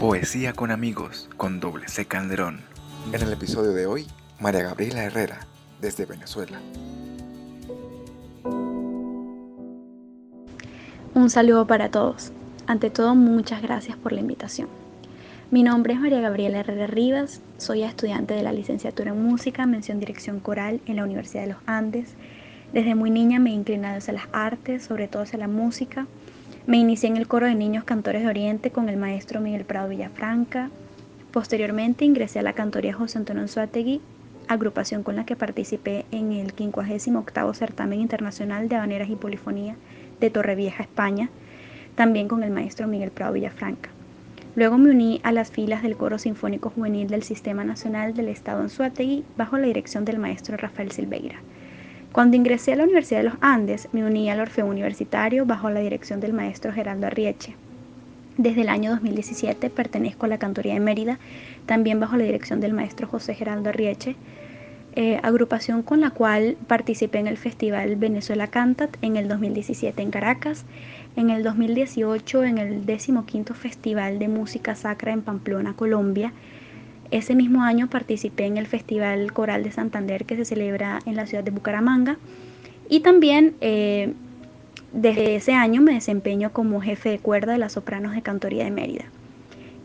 Poesía con Amigos, con WC Calderón. En el episodio de hoy, María Gabriela Herrera, desde Venezuela. Un saludo para todos. Ante todo, muchas gracias por la invitación. Mi nombre es María Gabriela Herrera Rivas, soy estudiante de la licenciatura en Música, mención Dirección Coral en la Universidad de los Andes. Desde muy niña me he inclinado hacia las artes, sobre todo hacia la música. Me inicié en el coro de niños Cantores de Oriente con el maestro Miguel Prado Villafranca. Posteriormente ingresé a la Cantoría José Antonio Anzoátegui, agrupación con la que participé en el 58º Certamen Internacional de Habaneras y Polifonía de Torrevieja, España, también con el maestro Miguel Prado Villafranca. Luego me uní a las filas del Coro Sinfónico Juvenil del Sistema Nacional del Estado Anzoátegui bajo la dirección del maestro Rafael Silveira. Cuando ingresé a la Universidad de los Andes, me uní al Orfeo Universitario bajo la dirección del maestro Gerardo Arrieche. Desde el año 2017 pertenezco a la Cantoría de Mérida, también bajo la dirección del maestro José Gerardo Arrieche, agrupación con la cual participé en el Festival Venezuela Cantat en el 2017 en Caracas, en el 2018 en el 15º Festival de Música Sacra en Pamplona, Colombia. Ese mismo año participé en el Festival Coral de Santander que se celebra en la ciudad de Bucaramanga, y también desde ese año me desempeño como jefe de cuerda de las sopranos de Cantoría de Mérida.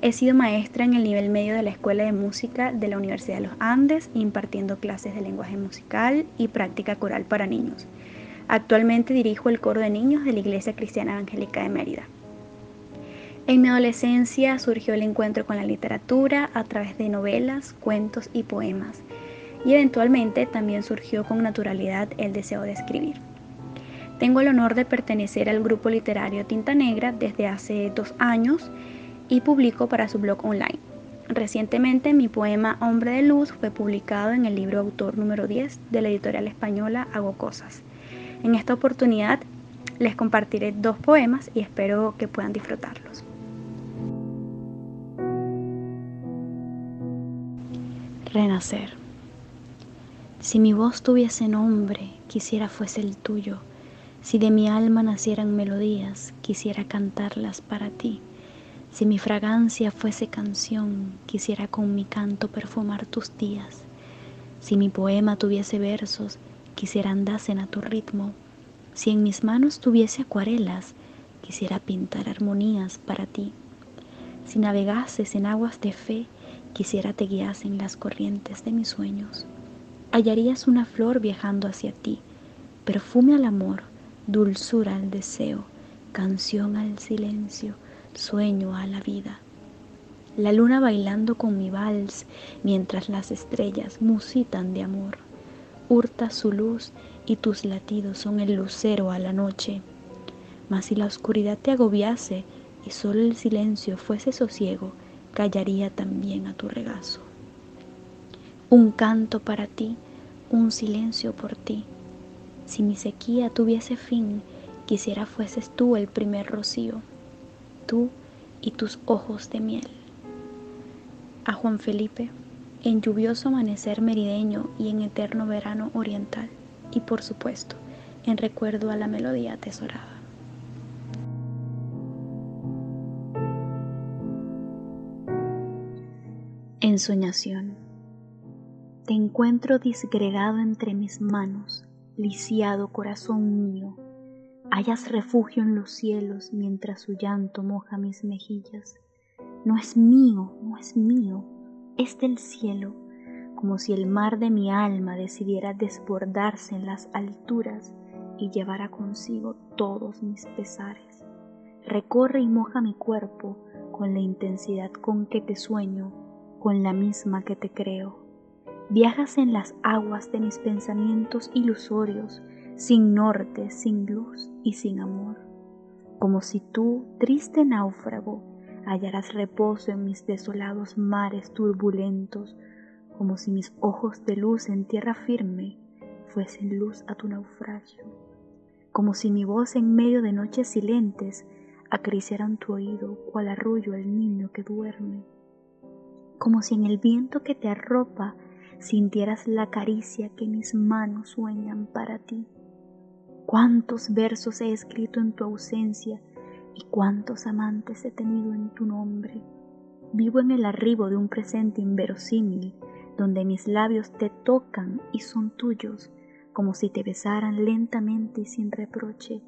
He sido maestra en el nivel medio de la Escuela de Música de la Universidad de los Andes, impartiendo clases de lenguaje musical y práctica coral para niños. Actualmente dirijo el coro de niños de la Iglesia Cristiana Evangélica de Mérida. En mi adolescencia surgió el encuentro con la literatura a través de novelas, cuentos y poemas, y eventualmente también surgió con naturalidad el deseo de escribir. Tengo el honor de pertenecer al grupo literario Tinta Negra desde hace 2 años, y publico para su blog online. Recientemente mi poema Hombre de Luz fue publicado en el libro autor número 10 de la editorial española Hago Cosas. En esta oportunidad les compartiré 2 poemas y espero que puedan disfrutarlos. Renacer. Si mi voz tuviese nombre, quisiera fuese el tuyo. Si de mi alma nacieran melodías, quisiera cantarlas para ti. Si mi fragancia fuese canción, quisiera con mi canto perfumar tus días. Si mi poema tuviese versos, quisiera andasen a tu ritmo. Si en mis manos tuviese acuarelas, quisiera pintar armonías para ti. Si navegases en aguas de fe, quisiera te guiasen las corrientes de mis sueños. Hallarías una flor viajando hacia ti, perfume al amor, dulzura al deseo, canción al silencio, sueño a la vida. La luna bailando con mi vals, mientras las estrellas musitan de amor. Hurta su luz y tus latidos son el lucero a la noche. Mas si la oscuridad te agobiase y solo el silencio fuese sosiego, callaría también a tu regazo. Un canto para ti, un silencio por ti. Si mi sequía tuviese fin, quisiera fueses tú el primer rocío, tú y tus ojos de miel. A Juan Felipe, en lluvioso amanecer merideño y en eterno verano oriental, y por supuesto, en recuerdo a la melodía atesorada. Ensoñación. Te encuentro disgregado entre mis manos, lisiado corazón mío. Hallas refugio en los cielos mientras su llanto moja mis mejillas. No es mío, no es mío, es del cielo, como si el mar de mi alma decidiera desbordarse en las alturas y llevara consigo todos mis pesares. Recorre y moja mi cuerpo con la intensidad con que te sueño, con la misma que te creo. Viajas en las aguas de mis pensamientos ilusorios, sin norte, sin luz y sin amor, como si tú, triste náufrago, hallaras reposo en mis desolados mares turbulentos, como si mis ojos de luz en tierra firme fuesen luz a tu naufragio, como si mi voz en medio de noches silentes acariciaran tu oído cual arrullo al niño que duerme, como si en el viento que te arropa sintieras la caricia que mis manos sueñan para ti. Cuántos versos he escrito en tu ausencia y cuántos amantes he tenido en tu nombre. Vivo en el arribo de un presente inverosímil, donde mis labios te tocan y son tuyos, como si te besaran lentamente y sin reproche,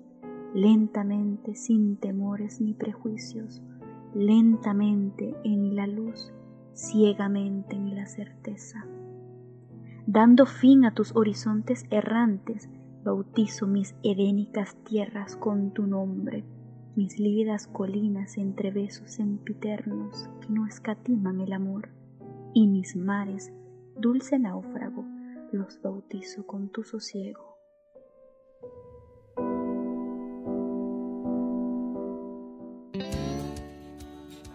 lentamente, sin temores ni prejuicios, lentamente en la luz, ciegamente en la certeza. Dando fin a tus horizontes errantes, bautizo mis edénicas tierras con tu nombre, mis lívidas colinas entre besos sempiternos que no escatiman el amor, y mis mares, dulce náufrago, los bautizo con tu sosiego.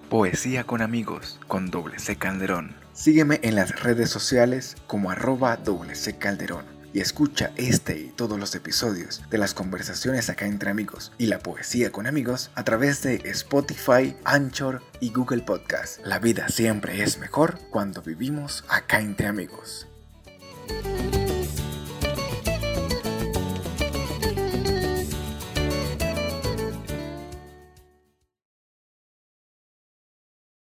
Poesía con amigos, con WC Calderón. Sígueme en las redes sociales como @WC Calderón y escucha este y todos los episodios de las conversaciones acá entre amigos y la poesía con amigos a través de Spotify, Anchor y Google Podcast. La vida siempre es mejor cuando vivimos acá entre amigos.